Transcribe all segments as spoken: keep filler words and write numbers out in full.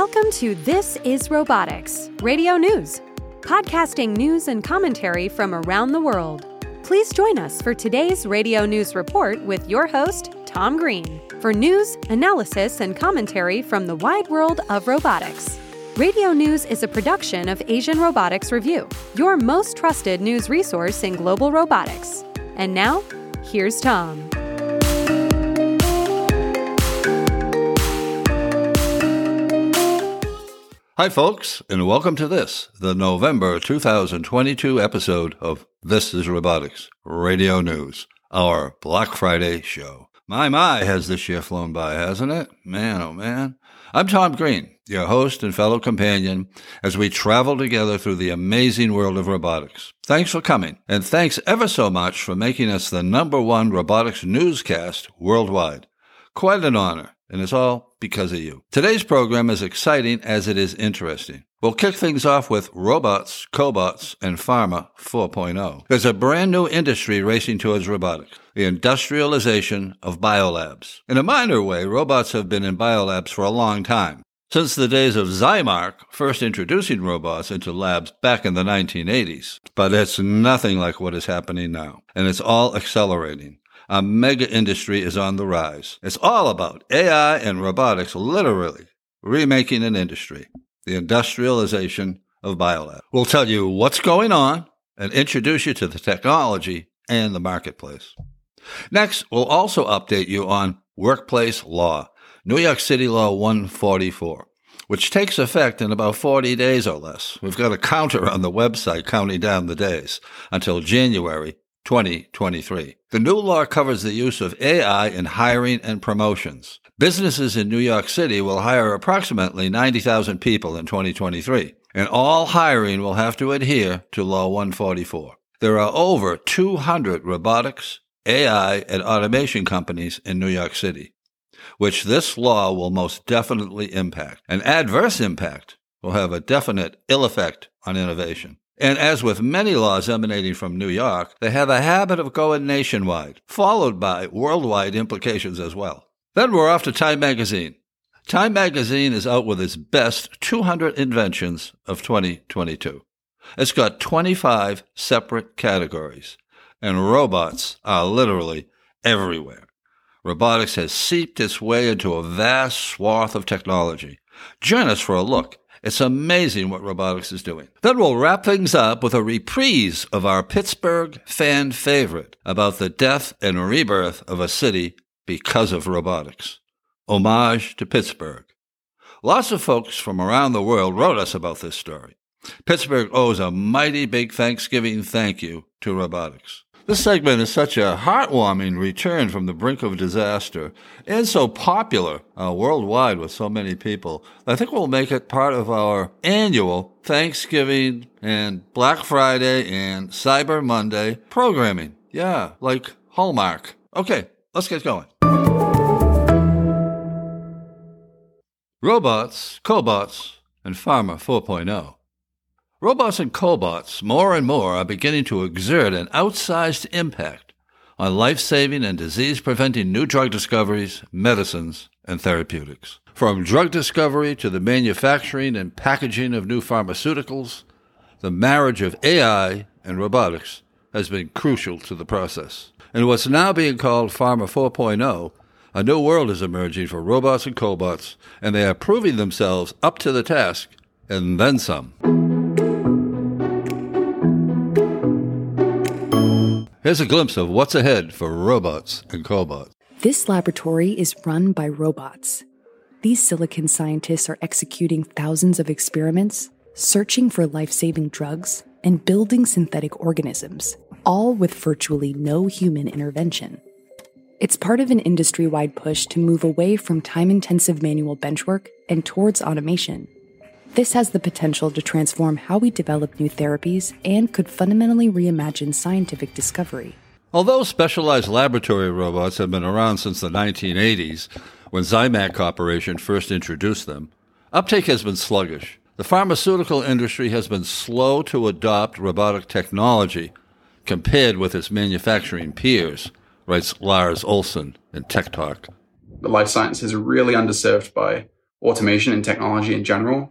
Welcome to This is Robotics, radio news, podcasting news and commentary from around the world. Please join us for today's radio news report with your host, Tom Green, for news, analysis, and commentary from the wide world of robotics. Radio News is a production of Asian Robotics Review, your most trusted news resource in global robotics. And now, here's Tom. Hi, folks, and welcome to this, the November two thousand twenty-two episode of This is Robotics, Radio News, our Black Friday show. My, my, has this year flown by, hasn't it? Man, oh, man. I'm Tom Green, your host and fellow companion, as we travel together through the amazing world of robotics. Thanks for coming, and thanks ever so much for making us the number one robotics newscast worldwide. Quite an honor. And it's all because of you. Today's program is exciting as it is interesting. We'll kick things off with robots, cobots, and Pharma four point oh. There's a brand new industry racing towards robotics, the industrialization of biolabs. In a minor way, robots have been in biolabs for a long time. Since the days of Zymark, first introducing robots into labs back in the nineteen eighties. But it's nothing like what is happening now, and it's all accelerating. Our mega industry is on the rise. It's all about A I and robotics literally remaking an industry, the industrialization of biolabs. We'll tell you what's going on and introduce you to the technology and the marketplace. Next, we'll also update you on workplace law, New York City Law one forty-four, which takes effect in about forty days or less. We've got a counter on the website counting down the days until January twenty twenty-three. The new law covers the use of A I in hiring and promotions. Businesses in New York City will hire approximately ninety thousand people in twenty twenty-three, and all hiring will have to adhere to Law one forty-four. There are over two hundred robotics, A I, and automation companies in New York City, which this law will most definitely impact. An adverse impact will have a definite ill effect on innovation. And as with many laws emanating from New York, they have a habit of going nationwide, followed by worldwide implications as well. Then we're off to Time Magazine. Time Magazine is out with its best two hundred inventions of twenty twenty-two. It's got twenty-five separate categories, and robots are literally everywhere. Robotics has seeped its way into a vast swath of technology. Join us for a look. It's amazing what robotics is doing. Then we'll wrap things up with a reprise of our Pittsburgh fan favorite about the death and rebirth of a city because of robotics. Homage to Pittsburgh. Lots of folks from around the world wrote us about this story. Pittsburgh owes a mighty big Thanksgiving thank you to robotics. This segment is such a heartwarming return from the brink of disaster and so popular uh, worldwide with so many people. I think we'll make it part of our annual Thanksgiving and Black Friday and Cyber Monday programming. Yeah, like Hallmark. Okay, let's get going. Robots, cobots, and Pharma four point oh. Robots and cobots, more and more, are beginning to exert an outsized impact on life-saving and disease-preventing new drug discoveries, medicines, and therapeutics. From drug discovery to the manufacturing and packaging of new pharmaceuticals, the marriage of A I and robotics has been crucial to the process. In what's now being called Pharma four point oh, a new world is emerging for robots and cobots, and they are proving themselves up to the task, and then some. Here's a glimpse of what's ahead for robots and cobots. This laboratory is run by robots. These silicon scientists are executing thousands of experiments, searching for life-saving drugs, and building synthetic organisms, all with virtually no human intervention. It's part of an industry-wide push to move away from time-intensive manual benchwork and towards automation. This has the potential to transform how we develop new therapies and could fundamentally reimagine scientific discovery. Although specialized laboratory robots have been around since the nineteen eighties, when Zymark Corporation first introduced them, uptake has been sluggish. The pharmaceutical industry has been slow to adopt robotic technology compared with its manufacturing peers, writes Lars Olsen in Tech Talk. The life sciences are really underserved by automation and technology in general.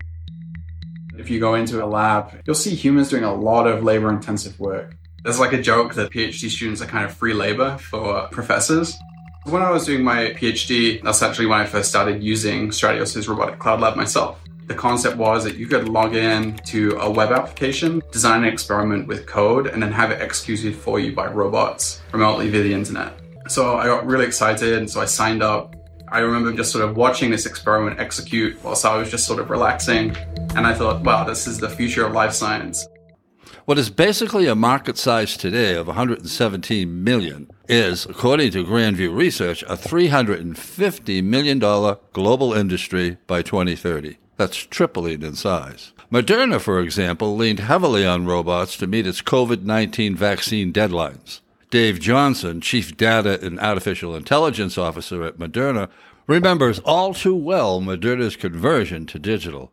If you go into a lab, you'll see humans doing a lot of labor-intensive work. There's like a joke that PhD students are kind of free labor for professors. When I was doing my PhD, that's actually when I first started using Stratios' robotic cloud lab myself. The concept was that you could log in to a web application, design an experiment with code, and then have it executed for you by robots remotely via the internet. So I got really excited, and so I signed up. I remember just sort of watching this experiment execute whilst I was just sort of relaxing. And I thought, wow, this is the future of life science. What is basically a market size today of one hundred seventeen million dollars is, according to Grand View Research, a three hundred fifty million dollars global industry by twenty thirty. That's tripling in size. Moderna, for example, leaned heavily on robots to meet its covid nineteen vaccine deadlines. Dave Johnson, Chief Data and Artificial Intelligence Officer at Moderna, remembers all too well Moderna's conversion to digital.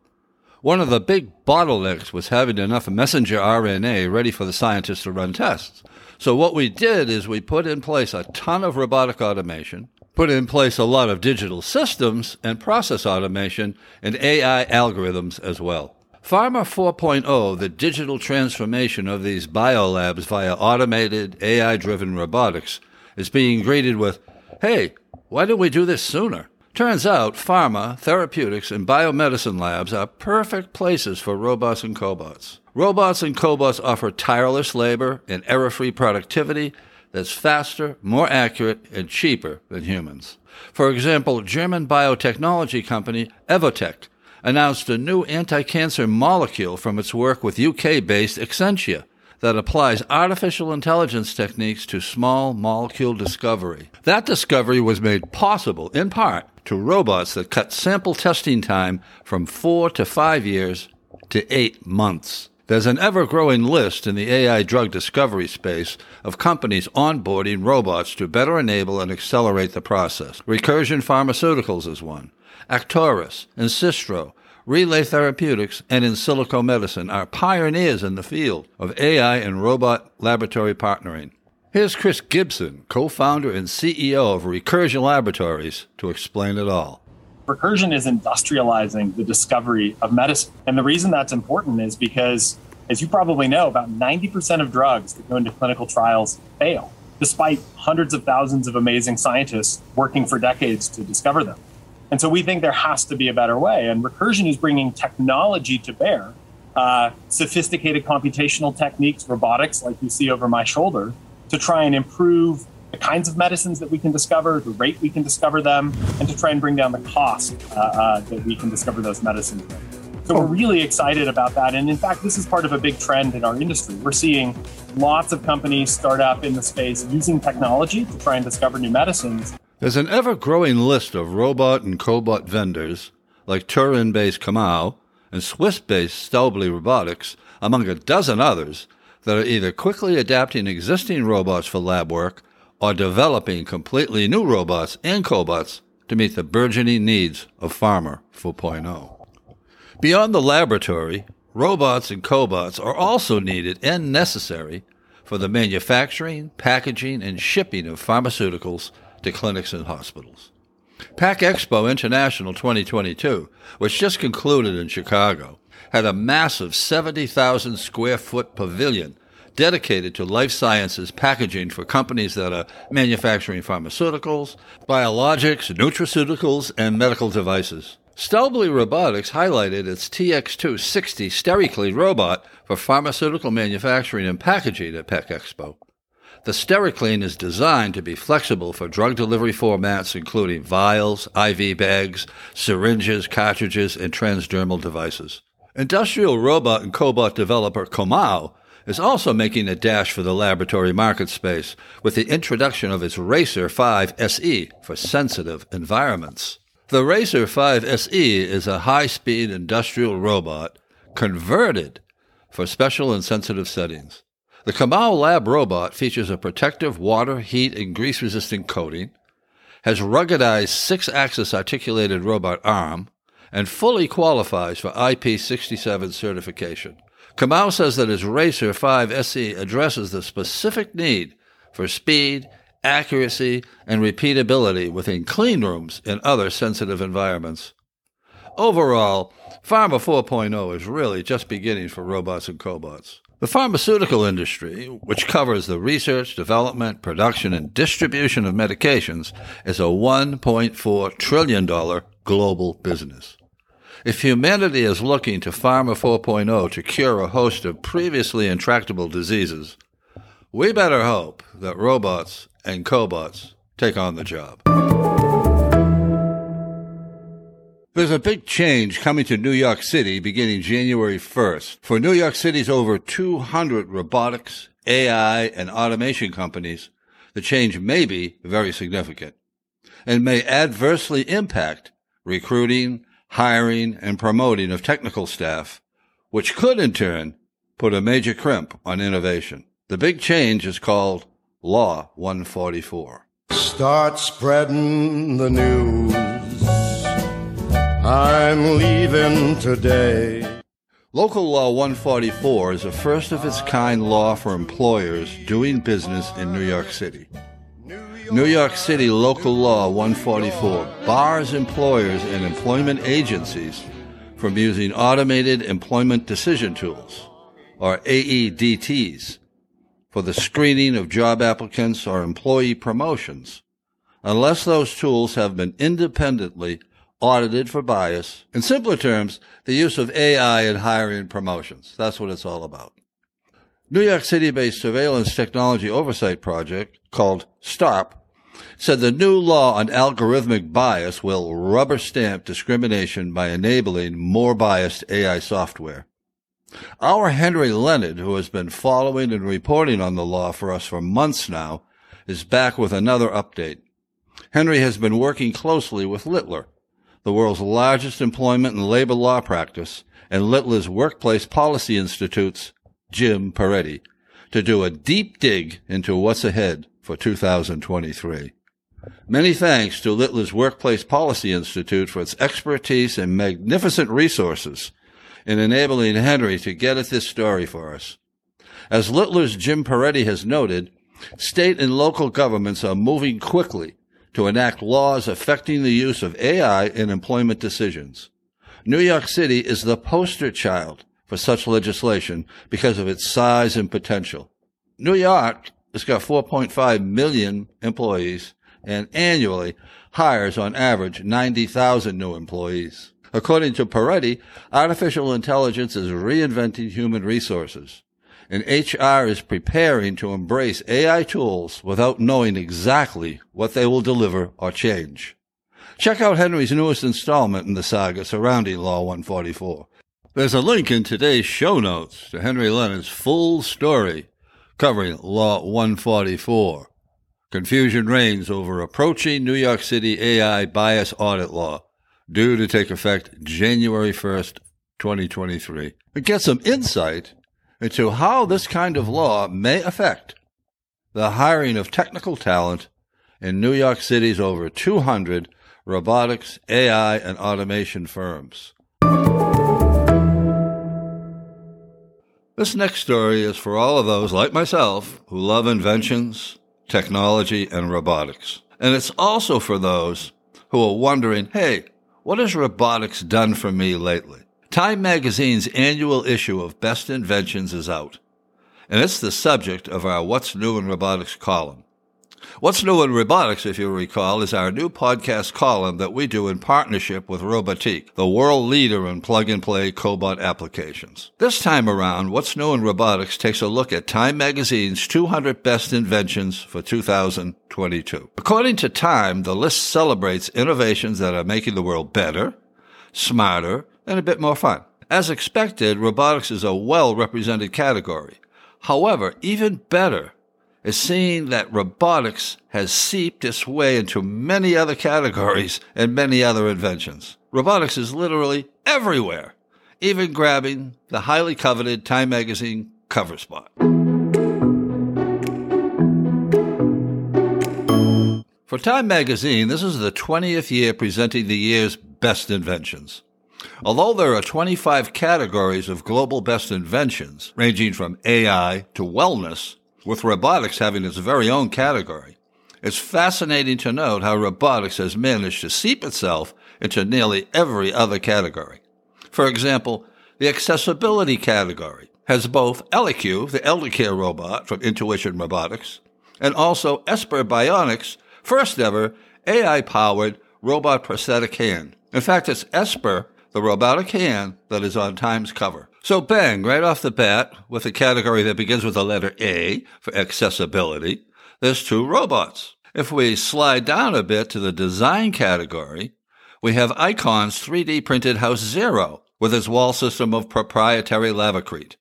One of the big bottlenecks was having enough messenger R N A ready for the scientists to run tests. So what we did is we put in place a ton of robotic automation, put in place a lot of digital systems and process automation and A I algorithms as well. Pharma four point oh, the digital transformation of these biolabs via automated, A I-driven robotics, is being greeted with, hey, why didn't we do this sooner? Turns out pharma, therapeutics, and biomedicine labs are perfect places for robots and cobots. Robots and cobots offer tireless labor and error-free productivity that's faster, more accurate, and cheaper than humans. For example, German biotechnology company Evotec announced a new anti-cancer molecule from its work with U K-based Exscientia that applies artificial intelligence techniques to small molecule discovery. That discovery was made possible, in part, to robots that cut sample testing time from four to five years to eight months. There's an ever-growing list in the A I drug discovery space of companies onboarding robots to better enable and accelerate the process. Recursion Pharmaceuticals is one. Hydrus, Insitro, Relay Therapeutics, and In Silico Medicine are pioneers in the field of A I and robot laboratory partnering. Here's Chris Gibson, co-founder and C E O of Recursion Laboratories, to explain it all. Recursion is industrializing the discovery of medicine. And the reason that's important is because, as you probably know, about ninety percent of drugs that go into clinical trials fail, despite hundreds of thousands of amazing scientists working for decades to discover them. And so we think there has to be a better way. And Recursion is bringing technology to bear, uh, sophisticated computational techniques, robotics, like you see over my shoulder, to try and improve the kinds of medicines that we can discover, the rate we can discover them, and to try and bring down the cost uh, uh, that we can discover those medicines with. So we're really excited about that. And in fact, this is part of a big trend in our industry. We're seeing lots of companies start up in the space using technology to try and discover new medicines. There's an ever-growing list of robot and cobot vendors, like Turin-based Comau and Swiss-based Staubli Robotics, among a dozen others, that are either quickly adapting existing robots for lab work or developing completely new robots and cobots to meet the burgeoning needs of Pharma four point oh. Beyond the laboratory, robots and cobots are also needed and necessary for the manufacturing, packaging, and shipping of pharmaceuticals to clinics and hospitals. PACK EXPO International twenty twenty-two, which just concluded in Chicago, had a massive seventy thousand square foot pavilion dedicated to life sciences packaging for companies that are manufacturing pharmaceuticals, biologics, nutraceuticals, and medical devices. Staubli Robotics highlighted its T X two sixty Sterically robot for pharmaceutical manufacturing and packaging at PACK EXPO. The Stericlean is designed to be flexible for drug delivery formats including vials, I V bags, syringes, cartridges, and transdermal devices. Industrial robot and cobot developer Comau is also making a dash for the laboratory market space with the introduction of its Racer five S E for sensitive environments. The Racer five S E is a high-speed industrial robot converted for special and sensitive settings. The Comau Lab robot features a protective water, heat, and grease-resistant coating, has ruggedized six-axis articulated robot arm, and fully qualifies for I P sixty-seven certification. Comau says that his Racer five S E addresses the specific need for speed, accuracy, and repeatability within clean rooms and other sensitive environments. Overall, Pharma four point oh is really just beginning for robots and cobots. The pharmaceutical industry, which covers the research, development, production, and distribution of medications, is a one point four trillion dollars global business. If humanity is looking to Pharma four point oh to cure a host of previously intractable diseases, we better hope that robots and cobots take on the job. There's a big change coming to New York City beginning January first for New York City's over two hundred robotics, A I, and automation companies. The change may be very significant and may adversely impact recruiting, hiring, and promoting of technical staff, which could in turn put a major crimp on innovation. The big change is called Law one forty-four. Start spreading the news. I'm leaving today. Local Law one forty-four is a first-of-its-kind law for employers doing business in New York City. New York City Local Law one forty-four bars employers and employment agencies from using automated employment decision tools, or A E D Ts, for the screening of job applicants or employee promotions, unless those tools have been independently audited for bias. In simpler terms, the use of A I in hiring and promotions. That's what it's all about. New York City-based surveillance technology oversight project, called STARP, said the new law on algorithmic bias will rubber stamp discrimination by enabling more biased A I software. Our Henry Leonard, who has been following and reporting on the law for us for months now, is back with another update. Henry has been working closely with Littler, the world's largest employment and labor law practice, and Littler's Workplace Policy Institute's Jim Peretti, to do a deep dig into what's ahead for two thousand twenty-three. Many thanks to Littler's Workplace Policy Institute for its expertise and magnificent resources in enabling Henry to get at this story for us. As Littler's Jim Peretti has noted, state and local governments are moving quickly to enact laws affecting the use of A I in employment decisions. New York City is the poster child for such legislation because of its size and potential. New York has got four point five million employees and annually hires on average ninety thousand new employees. According to Peretti, artificial intelligence is reinventing human resources, and H R is preparing to embrace A I tools without knowing exactly what they will deliver or change. Check out Henry's newest installment in the saga surrounding Law one forty-four. There's a link in today's show notes to Henry Leonard's full story covering Law one forty-four. Confusion reigns over approaching New York City A I bias audit law, due to take effect January first, twenty twenty-three. And get some insight into how this kind of law may affect the hiring of technical talent in New York City's over two hundred robotics, A I, and automation firms. This next story is for all of those, like myself, who love inventions, technology, and robotics. And it's also for those who are wondering, hey, what has robotics done for me lately? Time Magazine's annual issue of Best Inventions is out, and it's the subject of our What's New in Robotics column. What's New in Robotics, if you recall, is our new podcast column that we do in partnership with Robotique, the world leader in plug-and-play cobot applications. This time around, What's New in Robotics takes a look at Time Magazine's two hundred Best Inventions for two thousand twenty-two. According to Time, the list celebrates innovations that are making the world better, smarter, and a bit more fun. As expected, robotics is a well-represented category. However, even better is seeing that robotics has seeped its way into many other categories and many other inventions. Robotics is literally everywhere, even grabbing the highly coveted Time Magazine cover spot. For Time Magazine, this is the twentieth year presenting the year's best inventions. Although there are twenty-five categories of global best inventions, ranging from A I to wellness, with robotics having its very own category, it's fascinating to note how robotics has managed to seep itself into nearly every other category. For example, the accessibility category has both ElliQ, the eldercare robot from Intuition Robotics, and also Esper Bionics' first-ever A I-powered robot prosthetic hand. In fact, it's Esper, the robotic hand, that is on Time's cover. So bang, right off the bat, with a category that begins with the letter A for accessibility, there's two robots. If we slide down a bit to the design category, we have Icon's three D printed House Zero with its wall system of proprietary LavaCrete.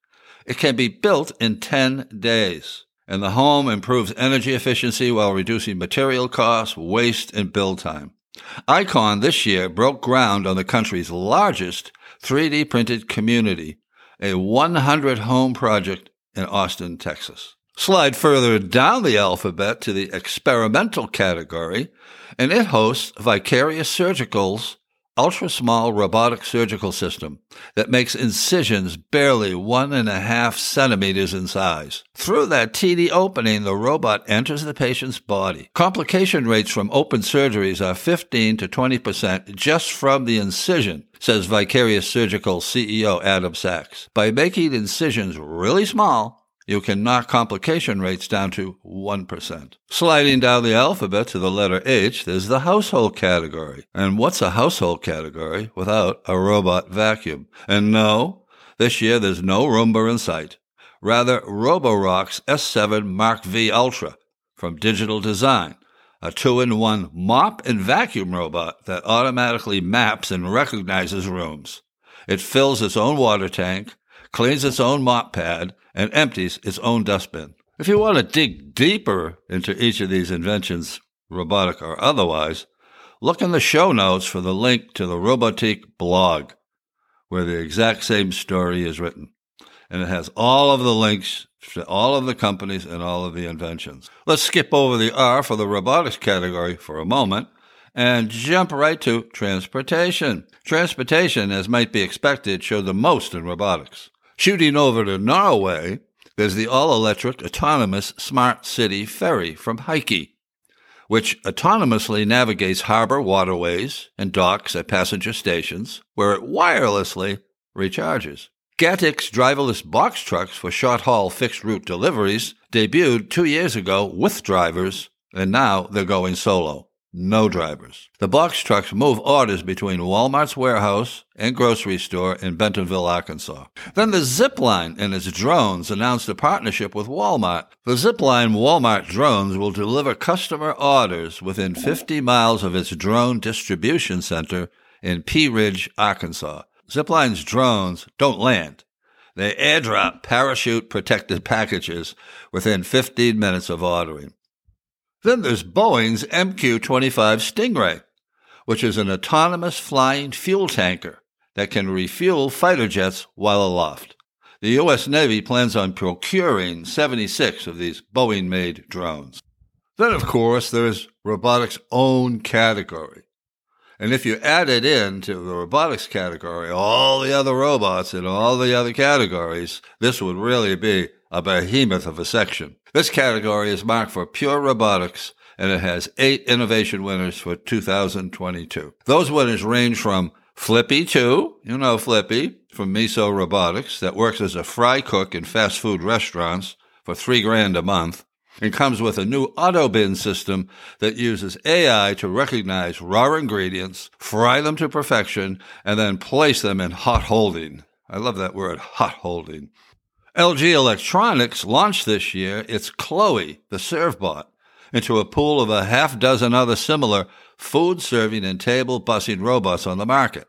It can be built in ten days, and the home improves energy efficiency while reducing material costs, waste, and build time. Icon this year broke ground on the country's largest three D printed community, a one hundred home project in Austin, Texas. Slide further down the alphabet to the experimental category, and it hosts Vicarious Surgicals' ultra-small robotic surgical system that makes incisions barely one and a half centimeters in size. Through that teeny opening, the robot enters the patient's body. Complication rates from open surgeries are fifteen to twenty percent just from the incision, says Vicarious Surgical C E O Adam Sachs. By making incisions really small, you can knock complication rates down to one percent. Sliding down the alphabet to the letter H, there's the household category. And what's a household category without a robot vacuum? And no, this year there's no Roomba in sight. Rather, Roborock's S seven Mark V Ultra from Digital Design, a two-in-one mop and vacuum robot that automatically maps and recognizes rooms. It fills its own water tank, cleans its own mop pad, and empties its own dustbin. If you want to dig deeper into each of these inventions, robotic or otherwise, look in the show notes for the link to the Robotique blog, where the exact same story is written. And it has all of the links to all of the companies and all of the inventions. Let's skip over the R for the robotics category for a moment and jump right to transportation. Transportation, as might be expected, showed the most in robotics. Shooting over to Norway, there's the all-electric autonomous smart city ferry from Hyke, which autonomously navigates harbor waterways and docks at passenger stations, where it wirelessly recharges. Gatek's driverless box trucks for short-haul fixed-route deliveries debuted two years ago with drivers, and now they're going solo. No drivers. The box trucks move orders between Walmart's warehouse and grocery store in Bentonville, Arkansas. Then the Zipline and its drones announced a partnership with Walmart. The Zipline Walmart drones will deliver customer orders within fifty miles of its drone distribution center in Pea Ridge, Arkansas. Zipline's drones don't land. They airdrop parachute-protected packages within fifteen minutes of ordering. Then there's Boeing's M Q twenty-five Stingray, which is an autonomous flying fuel tanker that can refuel fighter jets while aloft. The U S Navy plans on procuring seventy-six of these Boeing-made drones. Then, of course, there is robotics' own category. And if you add it in to the robotics category, all the other robots in all the other categories, this would really be a behemoth of a section. This category is marked for pure robotics, and it has eight innovation winners for two thousand twenty-two. Those winners range from Flippy two, you know Flippy, from Miso Robotics, that works as a fry cook in fast food restaurants for three grand a month, and comes with a new auto bin system that uses A I to recognize raw ingredients, fry them to perfection, and then place them in hot holding. I love that word, hot holding. L G Electronics launched this year its Chloe, the ServBot, into a pool of a half dozen other similar food-serving and table-bussing robots on the market.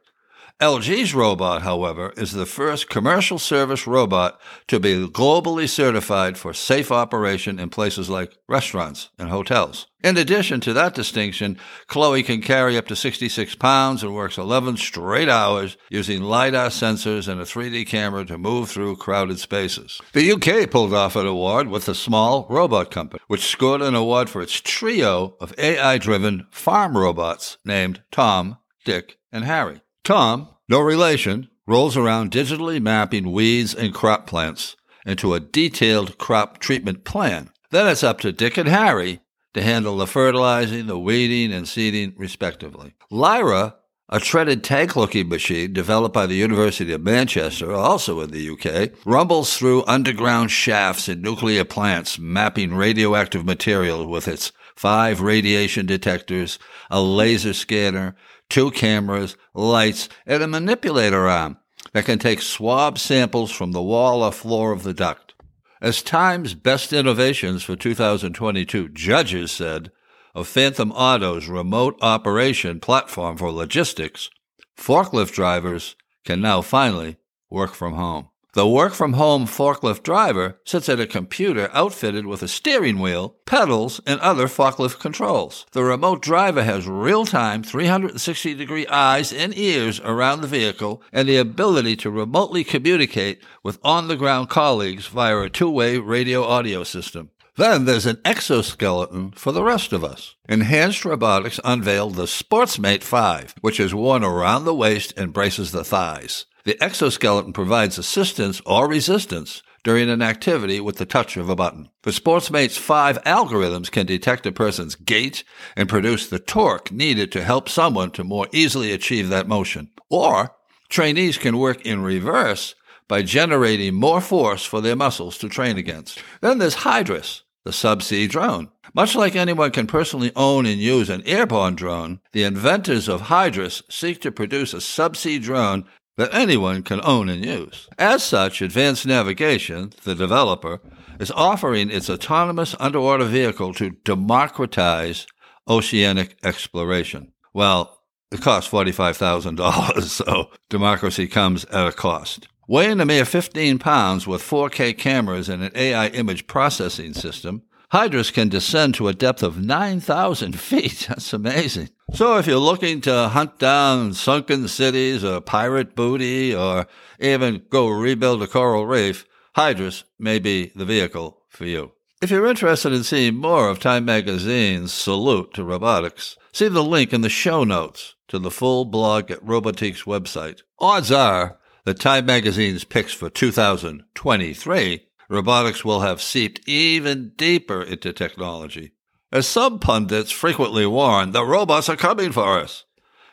L G's robot, however, is the first commercial service robot to be globally certified for safe operation in places like restaurants and hotels. In addition to that distinction, Chloe can carry up to sixty-six pounds and works eleven straight hours using LiDAR sensors and a three D camera to move through crowded spaces. The U K pulled off an award with the Small Robot Company, which scored an award for its trio of A I-driven farm robots named Tom, Dick, and Harry. Tom, no relation, rolls around digitally mapping weeds and crop plants into a detailed crop treatment plan. Then it's up to Dick and Harry to handle the fertilizing, the weeding, and seeding, respectively. Lyra, a treaded tank-looking machine developed by the University of Manchester, also in the U K, rumbles through underground shafts in nuclear plants, mapping radioactive material with its five radiation detectors, a laser scanner, two cameras, lights, and a manipulator arm that can take swab samples from the wall or floor of the duct. As Time's best innovations for two thousand twenty-two judges said of Phantom Auto's remote operation platform for logistics, forklift drivers can now finally work from home. The work-from-home forklift driver sits at a computer outfitted with a steering wheel, pedals, and other forklift controls. The remote driver has real-time three hundred sixty degree eyes and ears around the vehicle and the ability to remotely communicate with on-the-ground colleagues via a two-way radio-audio system. Then there's an exoskeleton for the rest of us. Enhanced Robotics unveiled the Sportsmate five, which is worn around the waist and braces the thighs. The exoskeleton provides assistance or resistance during an activity with the touch of a button. The Sportsmate's five algorithms can detect a person's gait and produce the torque needed to help someone to more easily achieve that motion. Or, trainees can work in reverse by generating more force for their muscles to train against. Then there's Hydrus, the subsea drone. Much like anyone can personally own and use an airborne drone, the inventors of Hydrus seek to produce a subsea drone that anyone can own and use. As such, Advanced Navigation, the developer, is offering its autonomous underwater vehicle to democratize oceanic exploration. Well, it costs forty-five thousand dollars, so democracy comes at a cost. Weighing a mere fifteen pounds with four K cameras and an A I image processing system, Hydrus can descend to a depth of nine thousand feet. That's amazing. So if you're looking to hunt down sunken cities or pirate booty or even go rebuild a coral reef, Hydrus may be the vehicle for you. If you're interested in seeing more of Time Magazine's salute to robotics, see the link in the show notes to the full blog at Robotique's website. Odds are that Time Magazine's picks for two thousand twenty-three robotics will have seeped even deeper into technology. As some pundits frequently warn, the robots are coming for us.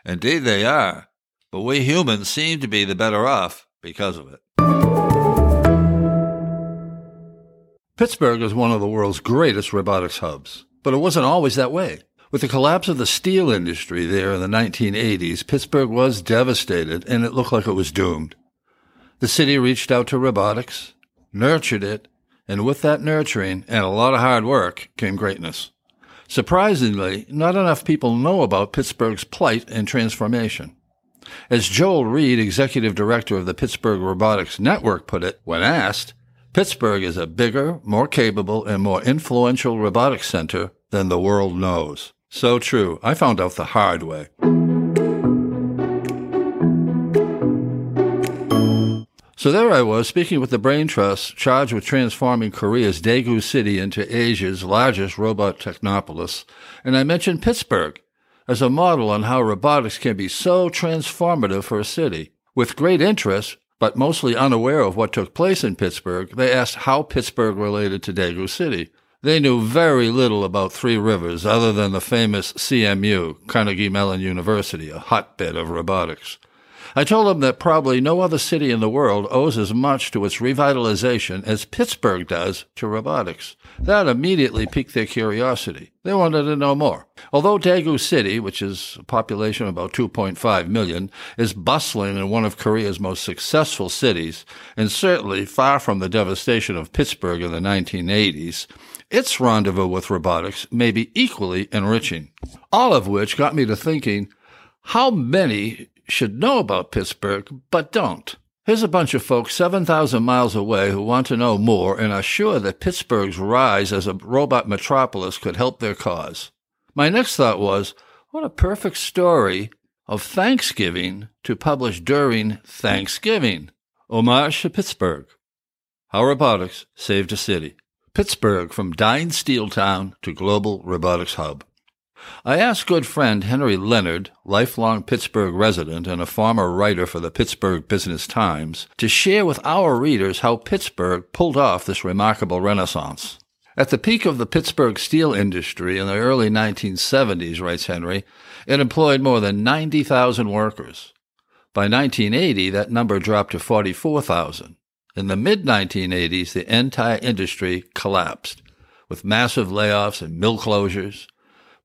Indeed they are, but we humans seem to be the better off because of it. Pittsburgh is one of the world's greatest robotics hubs, but it wasn't always that way. With the collapse of the steel industry there in the nineteen eighties, Pittsburgh was devastated, and it looked like it was doomed. The city reached out to robotics, nurtured it, and with that nurturing and a lot of hard work came greatness. Surprisingly, not enough people know about Pittsburgh's plight and transformation. As Joel Reed, executive director of the Pittsburgh Robotics Network, put it, when asked, Pittsburgh is a bigger, more capable, and more influential robotics center than the world knows. So true. I found out the hard way. So there I was, speaking with the Brain Trust, charged with transforming Korea's Daegu City into Asia's largest robot technopolis, and I mentioned Pittsburgh as a model on how robotics can be so transformative for a city. With great interest, but mostly unaware of what took place in Pittsburgh, they asked how Pittsburgh related to Daegu City. They knew very little about Three Rivers other than the famous C M U, Carnegie Mellon University, a hotbed of robotics. I told him that probably no other city in the world owes as much to its revitalization as Pittsburgh does to robotics. That immediately piqued their curiosity. They wanted to know more. Although Daegu City, which is a population of about two point five million, is bustling and one of Korea's most successful cities, and certainly far from the devastation of Pittsburgh in the nineteen eighties, its rendezvous with robotics may be equally enriching. All of which got me to thinking, how many should know about Pittsburgh, but don't? Here's a bunch of folks seven thousand miles away who want to know more and are sure that Pittsburgh's rise as a robot metropolis could help their cause. My next thought was, what a perfect story of Thanksgiving to publish during Thanksgiving. Homage to Pittsburgh. How robotics saved a city. Pittsburgh, from dying steel town to global robotics hub. I asked good friend Henry Leonard, lifelong Pittsburgh resident and a former writer for the Pittsburgh Business Times, to share with our readers how Pittsburgh pulled off this remarkable renaissance. At the peak of the Pittsburgh steel industry in the early nineteen seventies, writes Henry, it employed more than ninety thousand workers. By nineteen eighty, that number dropped to forty-four thousand. In the mid nineteen eighties, the entire industry collapsed, with massive layoffs and mill closures.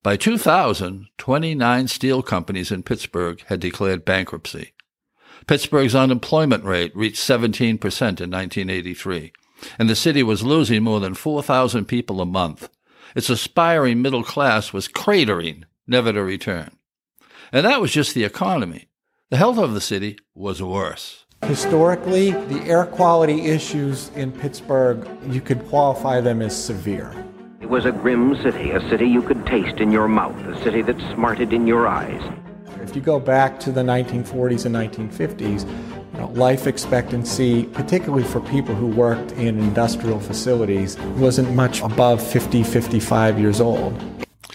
By two thousand, twenty-nine steel companies in Pittsburgh had declared bankruptcy. Pittsburgh's unemployment rate reached seventeen percent in nineteen eighty-three, and the city was losing more than four thousand people a month. Its aspiring middle class was cratering, never to return. And that was just the economy. The health of the city was worse. Historically, the air quality issues in Pittsburgh, you could qualify them as severe. It was a grim city, a city you could taste in your mouth, a city that smarted in your eyes. If you go back to the nineteen forties and nineteen fifties, you know, life expectancy, particularly for people who worked in industrial facilities, wasn't much above fifty, fifty-five years old.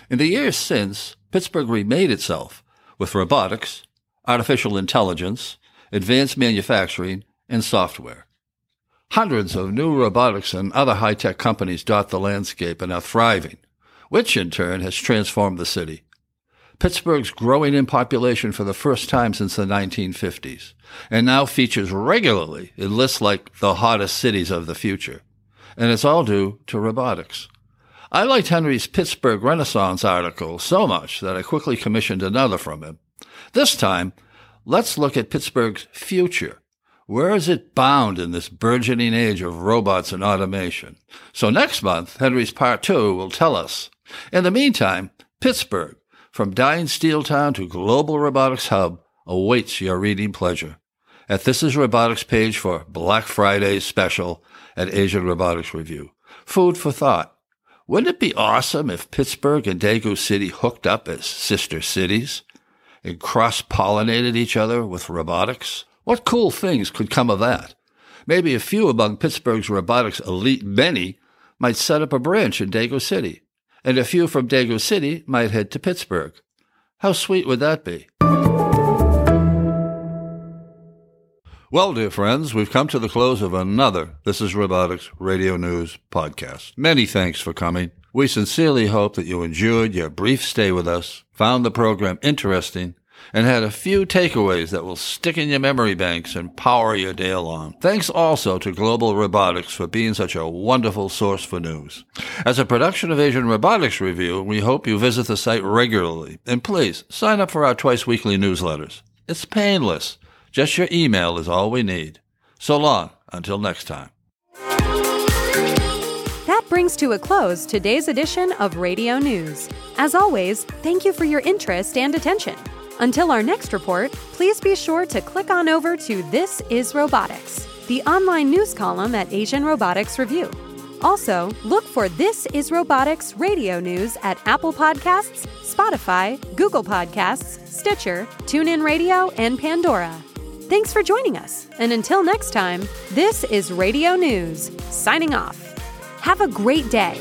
In the years since, Pittsburgh remade itself with robotics, artificial intelligence, advanced manufacturing, and software. Hundreds of new robotics and other high-tech companies dot the landscape and are thriving, which in turn has transformed the city. Pittsburgh's growing in population for the first time since the nineteen fifties, and now features regularly in lists like the hottest cities of the future. And it's all due to robotics. I liked Henry's Pittsburgh Renaissance article so much that I quickly commissioned another from him. This time, let's look at Pittsburgh's future. Where is it bound in this burgeoning age of robots and automation? So next month, Henry's part two will tell us. In the meantime, Pittsburgh, from dying steel town to global robotics hub, awaits your reading pleasure. At This Is Robotics page for Black Friday's special at Asian Robotics Review. Food for thought. Wouldn't it be awesome if Pittsburgh and Daegu City hooked up as sister cities and cross-pollinated each other with robotics? What cool things could come of that? Maybe a few among Pittsburgh's robotics elite many might set up a branch in Daegu City, and a few from Daegu City might head to Pittsburgh. How sweet would that be? Well, dear friends, we've come to the close of another This Is Robotics Radio News podcast. Many thanks for coming. We sincerely hope that you enjoyed your brief stay with us, found the program interesting, and had a few takeaways that will stick in your memory banks and power your day along. Thanks also to Global Robotics for being such a wonderful source for news. As a production of Asian Robotics Review, we hope you visit the site regularly, and please sign up for our twice-weekly newsletters. It's painless. Just your email is all we need. So long, until next time. That brings to a close today's edition of Radio News. As always, thank you for your interest and attention. Until our next report, please be sure to click on over to This Is Robotics, the online news column at Asian Robotics Review. Also, look for This Is Robotics Radio News at Apple Podcasts, Spotify, Google Podcasts, Stitcher, TuneIn Radio, and Pandora. Thanks for joining us, and until next time, this is Radio News, signing off. Have a great day.